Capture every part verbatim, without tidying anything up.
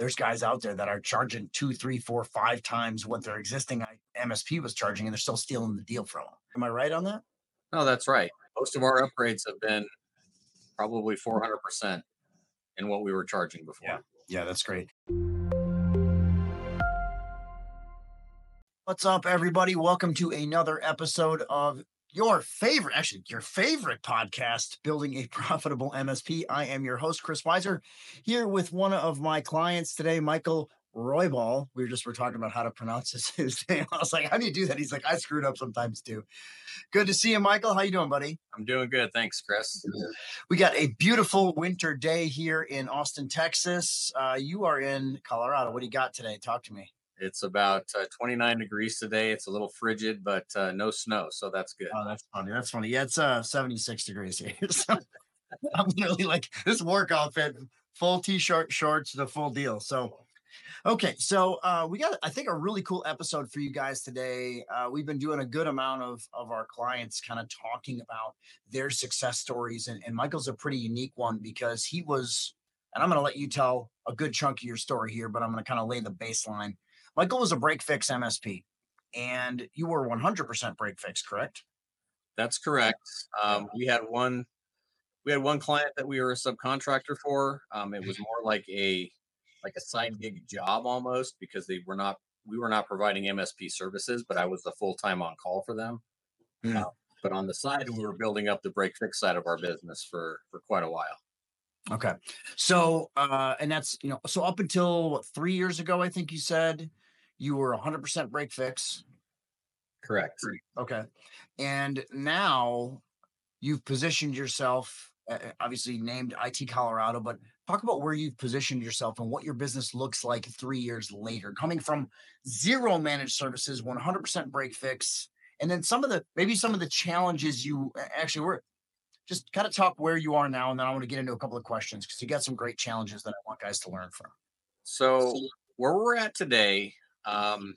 There's guys out there that are charging two, three, four, five times what their existing M S P was charging, and they're still stealing the deal from them. Am I right on that? No, that's right. Most of our upgrades have been probably four hundred percent in what we were charging before. Yeah, yeah, that's great. What's up, everybody? Welcome to another episode of your favorite, actually your favorite podcast, Building a Profitable M S P. I am your host, Chris Wiser, here with one of my clients today, Michael Roybal. We were just were talking about how to pronounce his, his name. I was like, how do you do that? He's like, I screwed up sometimes too. Good to see you, Michael. How you doing, buddy? I'm doing good. Thanks, Chris. We got a beautiful winter day here in Austin, Texas. Uh, you are in Colorado. What do you got today? Talk to me. It's about uh, twenty-nine degrees today. It's a little frigid, but uh, no snow. So that's good. Oh, that's funny. That's funny. Yeah, it's uh, seventy-six degrees here. So I'm really like this work outfit, full T-shirt, shorts, the full deal. So, okay. So uh, we got, I think, a really cool episode for you guys today. Uh, we've been doing a good amount of, of our clients kind of talking about their success stories. And, and Michael's a pretty unique one because he was, and I'm going to let you tell a good chunk of your story here, but I'm going to kind of lay the baseline. Michael was a break-fix M S P, and you were one hundred percent break-fix, correct? That's correct. Um, we had one we had one client that we were a subcontractor for. Um, it was more like a like a side gig job almost because they were not we were not providing M S P services, but I was the full-time on call for them. Mm. Uh, but on the side, we were building up the break-fix side of our business for for quite a while. Okay, so uh, and that's you know so up until what, three years ago, I think you said. You were one hundred percent break fix. Correct. Okay. And now you've positioned yourself, obviously named I T Colorado, but talk about where you've positioned yourself and what your business looks like three years later, coming from zero managed services, one hundred percent break fix. And then some of the, maybe some of the challenges you actually were, just kind of talk where you are now. And then I want to get into a couple of questions because you got some great challenges that I want guys to learn from. So where we're at today, Um,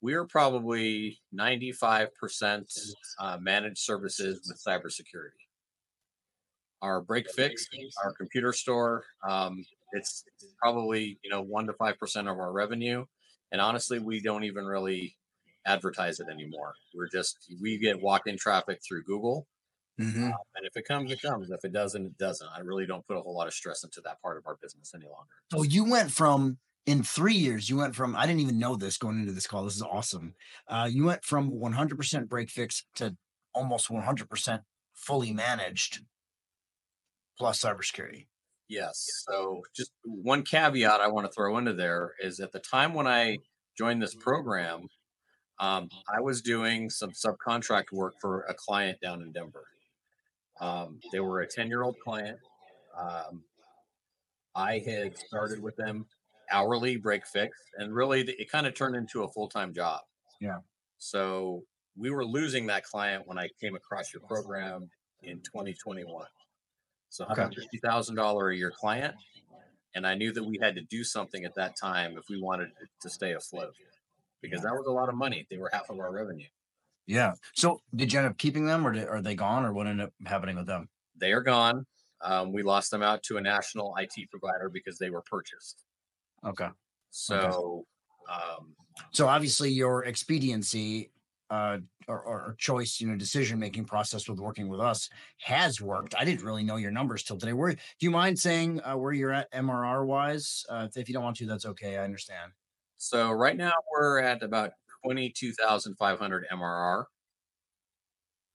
we're probably ninety-five percent uh, managed services with cybersecurity. Our break fix, our computer store, um, it's probably, you know, one to five percent of our revenue. And honestly, we don't even really advertise it anymore. We're just, we get walk-in traffic through Google. Mm-hmm. Um, and if it comes, it comes. If it doesn't, it doesn't. I really don't put a whole lot of stress into that part of our business any longer. So you went from... In three years, you went from, I didn't even know this going into this call. This is awesome. Uh, you went from one hundred percent break fix to almost one hundred percent fully managed plus cybersecurity. Yes. So just one caveat I want to throw into there is at the time when I joined this program, um, I was doing some subcontract work for a client down in Denver. Um, they were a ten-year-old client. Um, I had started with them hourly break fix, and really it kind of turned into a full-time job. Yeah. So we were losing that client when I came across your program in twenty twenty-one. So one hundred fifty thousand dollars a year client. And I knew that we had to do something at that time if we wanted to stay afloat because yeah. that was a lot of money. They were half of our revenue. Yeah. So did you end up keeping them or did, are they gone or what ended up happening with them? They are gone. Um, we lost them out to a national I T provider because they were purchased. Okay. So, um, so obviously your expediency, uh, or, or choice, you know, decision-making process with working with us has worked. I didn't really know your numbers till today. Where do you mind saying uh, where you're at M R R wise? Uh, if you don't want to, that's okay. I understand. So right now we're at about twenty-two thousand five hundred M R R.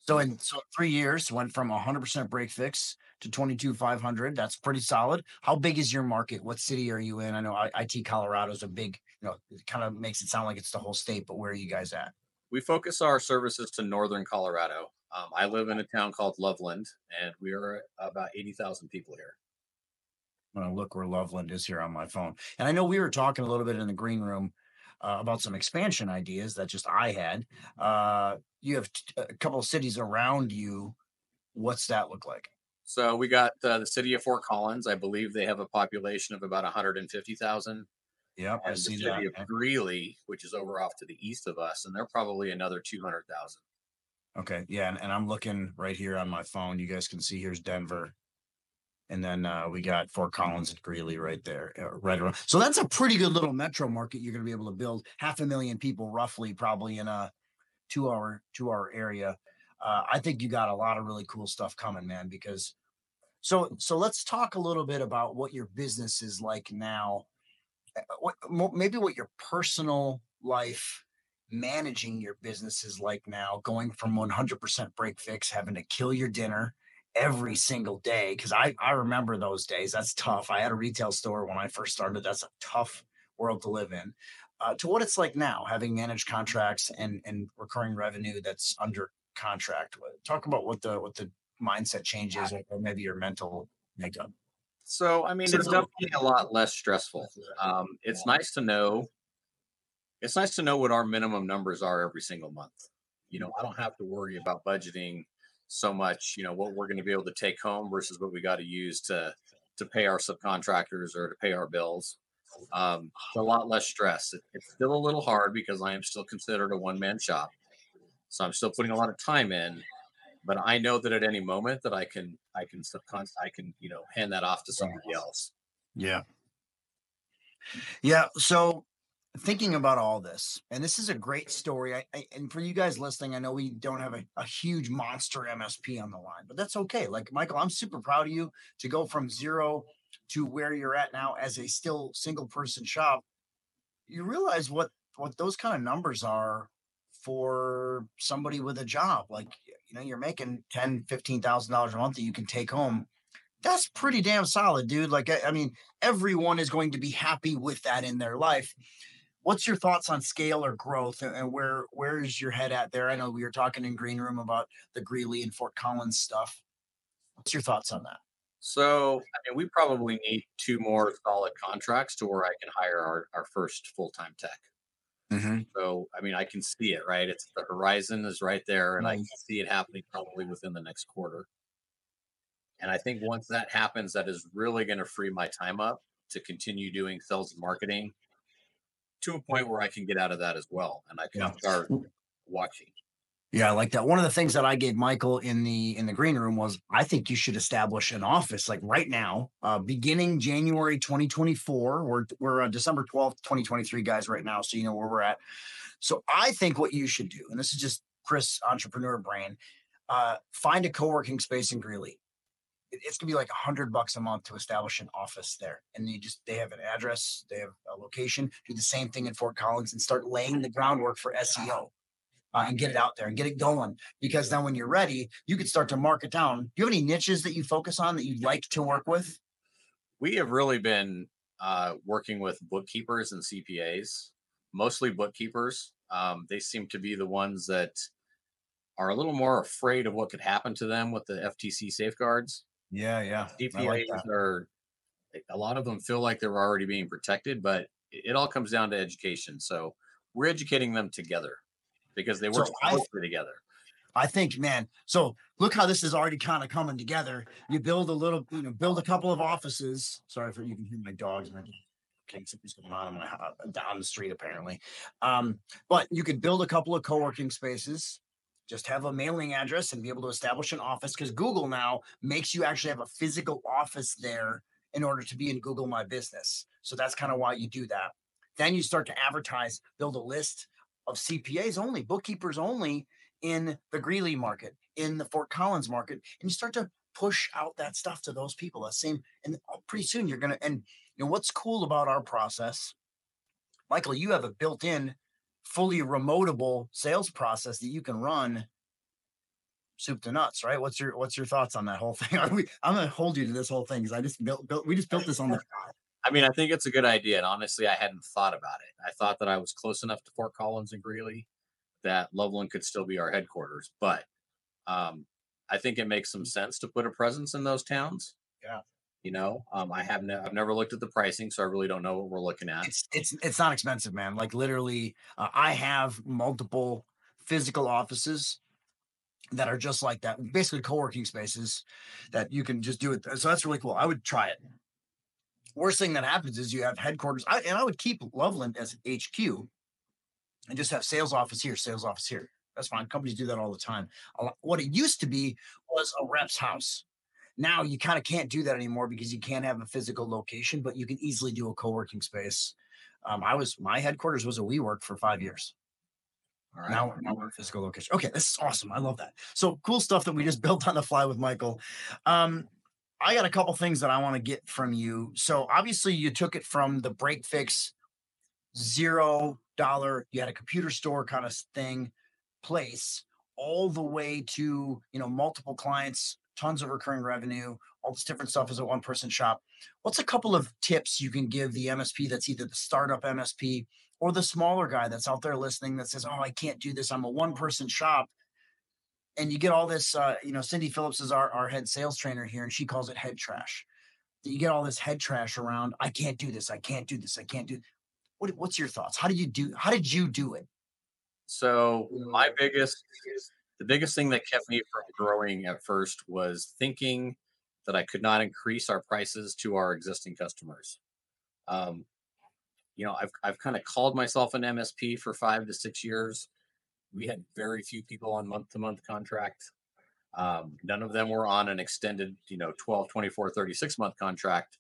So in so three years went from one hundred percent break fix to twenty-two thousand five hundred. That's pretty solid. How big is your market? What city are you in? I know I T Colorado is a big, you know, it kind of makes it sound like it's the whole state, but where are you guys at? We focus our services to Northern Colorado. Um, I live in a town called Loveland, and we are about eighty thousand people here. I'm going to look where Loveland is here on my phone. And I know we were talking a little bit in the green room uh, about some expansion ideas that just I had. Uh, you have t- a couple of cities around you. What's that look like? So we got uh, the city of Fort Collins. I believe they have a population of about one hundred fifty thousand. Yeah, I see that. The city of Greeley, which is over off to the east of us, and they're probably another two hundred thousand. Okay, yeah, and, and I'm looking right here on my phone. You guys can see here's Denver. And then uh, we got Fort Collins and Greeley right there, uh, right around. So that's a pretty good little metro market. You're going to be able to build half a million people roughly, probably in a two hour, two hour area. Uh, I think you got a lot of really cool stuff coming, man, because so, so let's talk a little bit about what your business is like now, what, maybe what your personal life managing your business is like now, going from one hundred percent break fix, having to kill your dinner every single day. Cause I, I remember those days. That's tough. I had a retail store when I first started. That's a tough world to live in, uh, to what it's like now, having managed contracts and, and recurring revenue that's under contract. Talk about what the, what the mindset changes or maybe your mental makeup. So, I mean, so, it's definitely a lot less stressful. Um, it's yeah. nice to know. It's nice to know what our minimum numbers are every single month. You know, I don't have to worry about budgeting so much, you know, what we're going to be able to take home versus what we got to use to, to pay our subcontractors or to pay our bills. Um, it's a lot less stress. It, it's still a little hard because I am still considered a one-man shop. So I'm still putting a lot of time in, but I know that at any moment that I can, I can, subcon- I can, you know, hand that off to somebody else. Yeah. Yeah. So thinking about all this, and this is a great story. I, I and for you guys listening, I know we don't have a, a huge monster M S P on the line, but that's okay. Like Michael, I'm super proud of you to go from zero to where you're at now as a still single person shop. You realize what, what those kind of numbers are for somebody with a job. Like, you know, you're making ten thousand dollars, fifteen thousand dollars a month that you can take home. That's pretty damn solid, dude. Like, I, I mean, everyone is going to be happy with that in their life. What's your thoughts on scale or growth, and, and where, where is your head at there? I know we were talking in Green Room about the Greeley and Fort Collins stuff. What's your thoughts on that? So, I mean, we probably need two more solid contracts to where I can hire our, our first full-time tech. Mm-hmm. So, I mean, I can see it, right? It's the horizon is right there, and mm-hmm. I can see it happening probably within the next quarter. And I think once that happens, that is really going to free my time up to continue doing sales and marketing to a point where I can get out of that as well. And I can yeah. start watching. Yeah, I like that. One of the things that I gave Michael in the in the green room was, I think you should establish an office like right now, uh, beginning January twenty twenty-four. We're we're uh, December twelfth, twenty twenty-three, guys, right now. So you know where we're at. So I think what you should do, and this is just Chris, entrepreneur brain, uh, find a co-working space in Greeley. It's gonna be like a hundred bucks a month to establish an office there. And you just, they have an address, they have a location, do the same thing in Fort Collins and start laying the groundwork for S E O uh, and get it out there and get it going. Because then when you're ready, you can start to market down. Do you have any niches that you focus on that you'd like to work with? We have really been uh, working with bookkeepers and C P As, mostly bookkeepers. Um, they seem to be the ones that are a little more afraid of what could happen to them with the F T C safeguards. Yeah, yeah. C P As like are, a lot of them feel like they're already being protected, but it all comes down to education. So we're educating them together because they work so I, together. I think, man, so look how this is already kind of coming together. You build a little, you know, build a couple of offices. Sorry for you can hear my dogs. And okay, something's going on in my house, down the street, apparently. Um, but you could build a couple of co-working spaces. Just have a mailing address and be able to establish an office, because Google now makes you actually have a physical office there in order to be in Google My Business. So that's kind of why you do that. Then you start to advertise, build a list of C P As only, bookkeepers only in the Greeley market, in the Fort Collins market, and you start to push out that stuff to those people. That same, and pretty soon you're gonna. And you know what's cool about our process, Michael? You have a built-in, fully remotable sales process that you can run soup to nuts, right? What's your, what's your thoughts on that whole thing? Are we, I'm going to hold you to this whole thing because I just built, built, we just built this on the spot. I mean, I think it's a good idea. And honestly, I hadn't thought about it. I thought that I was close enough to Fort Collins and Greeley that Loveland could still be our headquarters. But um, I think it makes some sense to put a presence in those towns. Yeah. You know, um, I have no, I've never looked at the pricing, so I really don't know what we're looking at. It's it's it's not expensive, man. Like literally, uh, I have multiple physical offices that are just like that, basically co-working spaces that you can just do it. So that's really cool. I would try it. Worst thing that happens is you have headquarters, I, and I would keep Loveland as H Q and just have sales office here, sales office here. That's fine. Companies do that all the time. What it used to be was a rep's house. Now you kind of can't do that anymore because you can't have a physical location, but you can easily do a co-working space. Um, I was, my headquarters was a WeWork for five years. All right. Now we're, now we're a physical location. Okay. This is awesome. I love that. So cool stuff that we just built on the fly with Michael. Um, I got a couple things that I want to get from you. So obviously you took it from the break fix, zero dollar, you had a computer store kind of thing, place, all the way to, you know, multiple clients, tons of recurring revenue, all this different stuff as a one-person shop. What's a couple of tips you can give the M S P that's either the startup M S P or the smaller guy that's out there listening that says, oh, I can't do this, I'm a one-person shop? And you get all this, uh, you know, Cindy Phillips is our, our head sales trainer here, and she calls it head trash. You get all this head trash around, I can't do this, I can't do this, I can't do what, what's your thoughts? How do you do, how did you do it? So my biggest, the biggest thing that kept me from growing at first was thinking that I could not increase our prices to our existing customers. Um, you know, I've, I've kind of called myself an M S P for five to six years. We had very few people on month-to-month contract. Um, none of them were on an extended, you know, twelve, twenty-four, thirty-six month contract.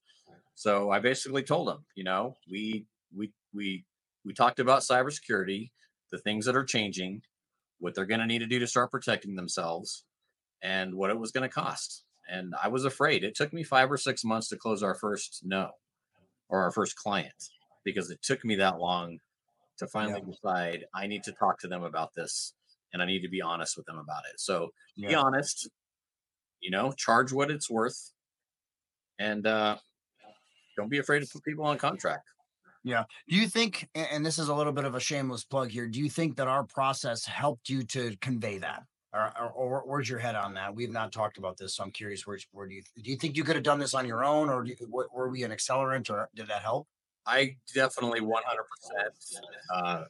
So I basically told them, you know, we we we we talked about cybersecurity, the things that are changing, what they're going to need to do to start protecting themselves, and what it was going to cost. And I was afraid. It took me five or six months to close our first no, or our first client, because it took me that long to finally yeah. decide I need to talk to them about this, and I need to be honest with them about it. So yeah. be honest, you know, charge what it's worth, and uh, don't be afraid to put people on contract. Yeah. Do you think, and this is a little bit of a shameless plug here, do you think that our process helped you to convey that? Or, or, or where's your head on that? We've not talked about this, so I'm curious, where, where do you, do you think you could have done this on your own, or do you, were we an accelerant, or did that help? I definitely one hundred percent uh,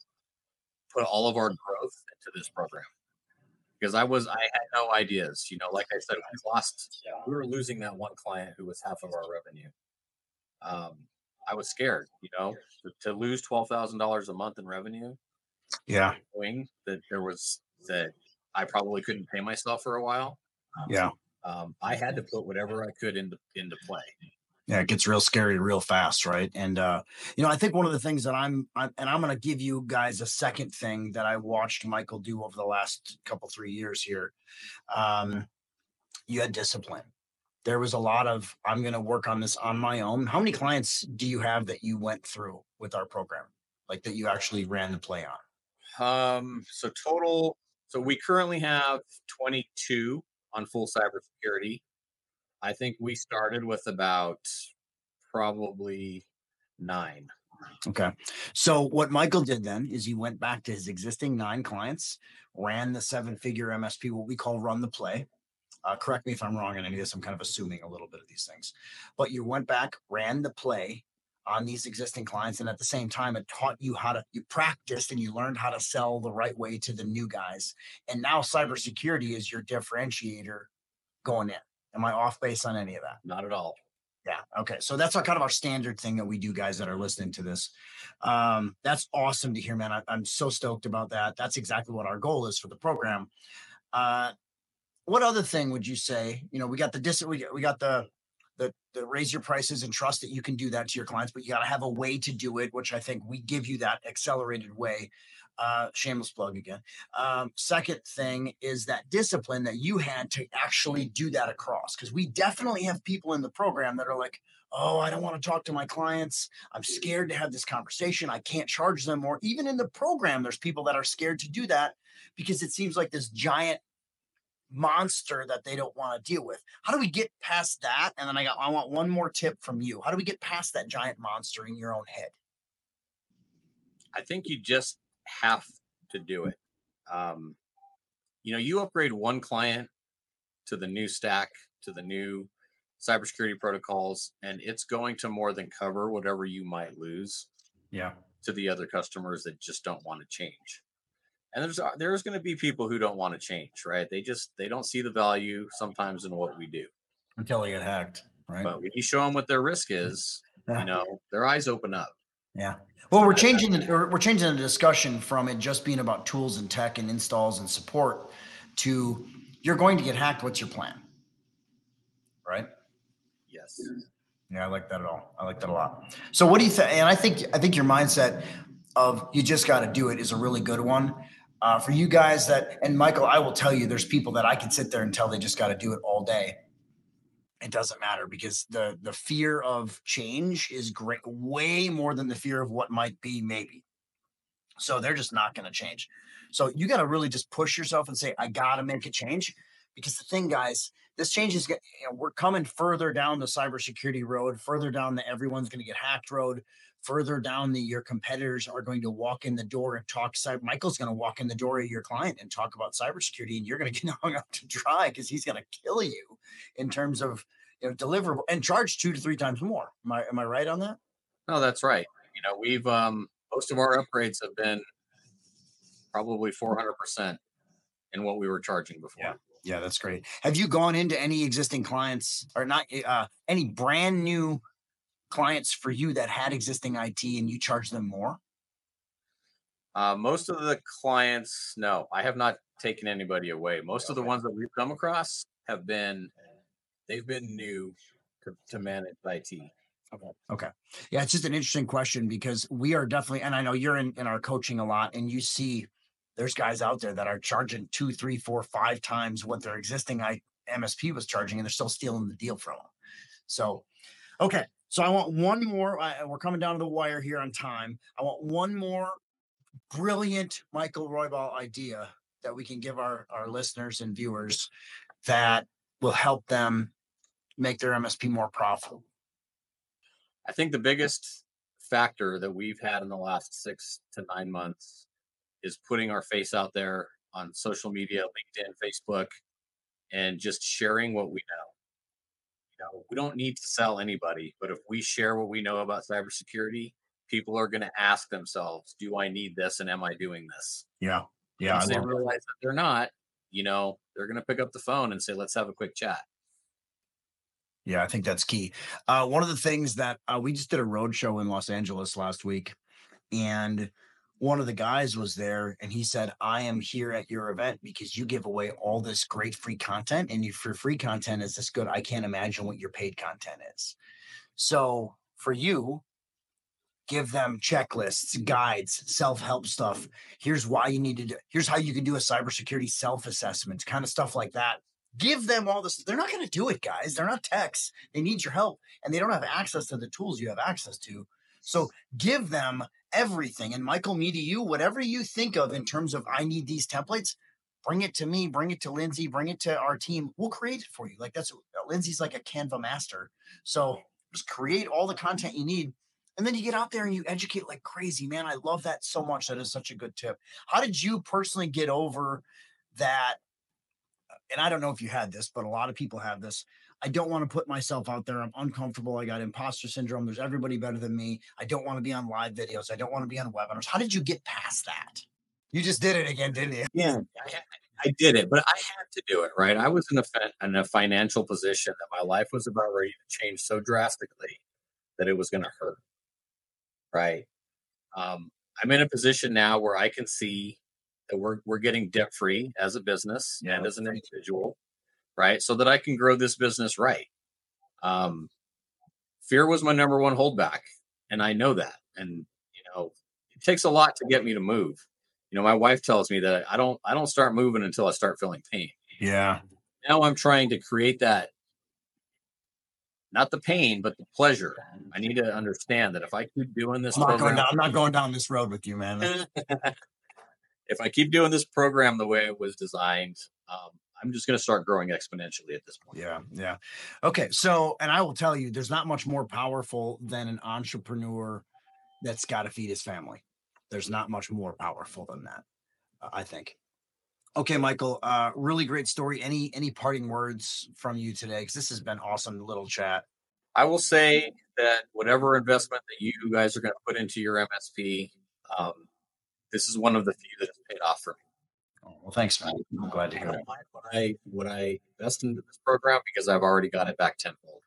put all of our growth into this program, because I was, I had no ideas. You know, like I said, we lost, we were losing that one client who was half of our revenue. Um, I was scared, you know, to, to lose twelve thousand dollars a month in revenue. Yeah. Knowing that there was, that I probably couldn't pay myself for a while. Um, yeah. Um, I had to put whatever I could into, into play. Yeah. It gets real scary real fast. Right. And, uh, you know, I think one of the things that I'm, I'm and I'm going to give you guys a second thing that I watched Michael do over the last couple, three years here. Um, you had discipline. There was a lot of, I'm going to work on this on my own. How many clients do you have that you went through with our program, like that you actually ran the play on? Um, so total, so we currently have twenty-two on full cybersecurity. I think we started with about probably nine. Okay. So what Michael did then is he went back to his existing nine clients, ran the seven figure M S P, what we call run the play. Uh, correct me if I'm wrong on any of this. I'm kind of assuming a little bit of these things, but you went back, ran the play on these existing clients. And at the same time, it taught you how to, you practiced and you learned how to sell the right way to the new guys. And now cybersecurity is your differentiator going in. Am I off base on any of that? Not at all. Yeah. Okay. So that's our kind of our standard thing that we do, guys that are listening to this. Um, that's awesome to hear, man. I, I'm so stoked about that. That's exactly what our goal is for the program. Uh, What other thing would you say? You know, we got the dis, we got, we got the, the the raise your prices and trust that you can do that to your clients, but you got to have a way to do it, which I think we give you that accelerated way. Uh, shameless plug again. Um, second thing is that discipline that you had to actually do that across, because we definitely have people in the program that are like, oh, I don't want to talk to my clients. I'm scared to have this conversation. I can't charge them more. Even in the program, there's people that are scared to do that because it seems like this giant monster that they don't want to deal with. How do we get past that? And then I got, I want one more tip from you. How do we get past that giant monster in your own head? I think you just have to do it. Um, you know, you upgrade one client to the new stack, to the new cybersecurity protocols, and it's going to more than cover whatever you might lose yeah. to the other customers that just don't want to change. And there's there's going to be people who don't want to change, right? They just, they don't see the value sometimes in what we do. Until they get hacked, right? But when you show them what their risk is, yeah. you know, their eyes open up. Yeah. Well, we're changing the, we're changing the discussion from it just being about tools and tech and installs and support to you're going to get hacked. What's your plan? right? Yes. Yeah, I like that at all. I like that a lot. So what do you think? And I think I think your mindset of you just got to do it is a really good one. Uh, for you guys that, and Michael, I will tell you, there's people that I can sit there and tell they just got to do it all day. It doesn't matter because the the fear of change is great, way more than the fear of what might be, maybe. So they're just not going to change. So you got to really just push yourself and say, I got to make a change. Because the thing, guys, this change is, you know, we're coming further down the cybersecurity road, further down the everyone's going to get hacked road, further down the your competitors are going to walk in the door and talk cyber. Michael's going to walk in the door of your client and talk about cybersecurity, and you're going to get hung up to dry because he's going to kill you in terms of, you know, deliverable and charge two to three times more. Am I, am I right on that? No, that's right. You know, we've, um, most of our upgrades have been probably four hundred percent in what we were charging before. Yeah. Yeah, that's great. Have you gone into any existing clients or not, uh, any brand new clients for you that had existing I T and you charge them more? Uh, most of the clients, no, I have not taken anybody away. Most okay. of the ones that we've come across have been, they've been new to, to manage I T. Okay. Okay. Yeah, it's just an interesting question because we are definitely, and I know you're in, in our coaching a lot and you see there's guys out there that are charging two, three, four, five times what their existing M S P was charging, and they're still stealing the deal from them. So, okay. So I want one more. I, we're coming down to the wire here on time. I want one more brilliant Michael Roybal idea that we can give our, our listeners and viewers that will help them make their M S P more profitable. I think the biggest factor that we've had in the last six to nine months is putting our face out there on social media, LinkedIn, Facebook, and just sharing what we know. You know, we don't need to sell anybody, but if we share what we know about cybersecurity, people are going to ask themselves, do I need this? And am I doing this? Yeah. Yeah. Once they realize that they're not, you know, they're going to pick up the phone and say, let's have a quick chat. Yeah. I think that's key. Uh, one of the things that uh, we just did a road show in Los Angeles last week, and one of the guys was there and he said, I am here at your event because you give away all this great free content, and if your free content is this good, I can't imagine what your paid content is. So for you, give them checklists, guides, self-help stuff. Here's why you need to do, here's how you can do a cybersecurity self-assessment, kind of stuff like that. Give them all this. They're not going to do it, guys. They're not techs. They need your help and they don't have access to the tools you have access to. So give them everything. And Michael, me to you, whatever you think of in terms of, I need these templates, bring it to me, bring it to Lindsay, bring it to our team. We'll create it for you. Like that's, Lindsay's like a Canva master. So just create all the content you need. And then you get out there and you educate like crazy, man. I love that so much. That is such a good tip. How did you personally get over that? And I don't know if you had this, but a lot of people have this. I don't want to put myself out there. I'm uncomfortable. I got imposter syndrome. There's everybody better than me. I don't want to be on live videos. I don't want to be on webinars. How did you get past that? You just did it again, didn't you? Yeah, I, I did it, but I had to do it, right? I was in a, in a financial position that my life was about ready to change so drastically that it was going to hurt, right? Um, I'm in a position now where I can see that we're, we're getting debt-free as a business yeah, and as an individual. Right. So that I can grow this business. Right. Um, fear was my number one holdback. And I know that. And, you know, it takes a lot to get me to move. You know, my wife tells me that I don't I don't start moving until I start feeling pain. Yeah. Now I'm trying to create that. Not the pain, but the pleasure. I need to understand that if I keep doing this, I'm not, program, going, down, I'm not going down this road with you, man. If I keep doing this program the way it was designed, um, I'm just going to start growing exponentially at this point. Yeah. Yeah. Okay. So, and I will tell you, there's not much more powerful than an entrepreneur that's got to feed his family. There's not much more powerful than that, uh, I think. Okay, Michael, uh, really great story. Any, any parting words from you today? Cause this has been awesome. Little chat. I will say that whatever investment that you guys are going to put into your M S P, um, this is one of the few that has paid off for me. Well, thanks, man. I'm glad to hear it. Would I, would I invest into this program because I've already got it back tenfold?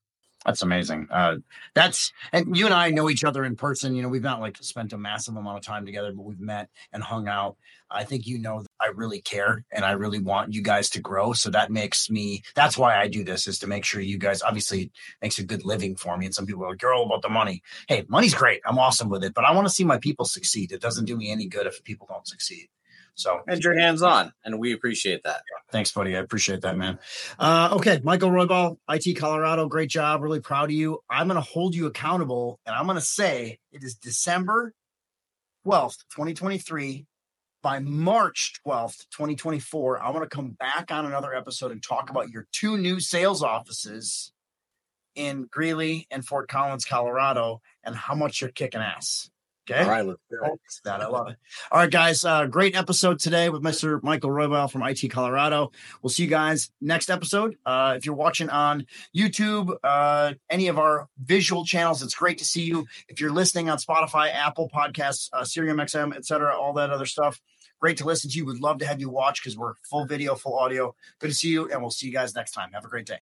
That's amazing. Uh, that's, and you and I know each other in person. You know, we've not like spent a massive amount of time together, but we've met and hung out. I think, you know, that I really care and I really want you guys to grow. So that makes me, that's why I do this, is to make sure you guys, obviously makes a good living for me. And some people are like, you're all about the money. Hey, money's great. I'm awesome with it, but I want to see my people succeed. It doesn't do me any good if people don't succeed. So, and you're hands on, and we appreciate that. Yeah. Thanks, buddy. I appreciate that, man. Uh, okay, Michael Roybal, I T Colorado, great job. Really proud of you. I'm going to hold you accountable, and I'm going to say it is December twelfth, twenty twenty-three. By March twelfth, twenty twenty-four, I want to come back on another episode and talk about your two new sales offices in Greeley and Fort Collins, Colorado, and how much you're kicking ass. Okay. All right, let's do it. That, I love it. All right, guys. Uh, great episode today with Mister Michael Roybal from I T Colorado. We'll see you guys next episode. Uh, if you're watching on YouTube, uh, any of our visual channels, it's great to see you. If you're listening on Spotify, Apple Podcasts, uh, SiriusXM, et cetera, all that other stuff. Great to listen to you. We'd love to have you watch because we're full video, full audio. Good to see you, and we'll see you guys next time. Have a great day.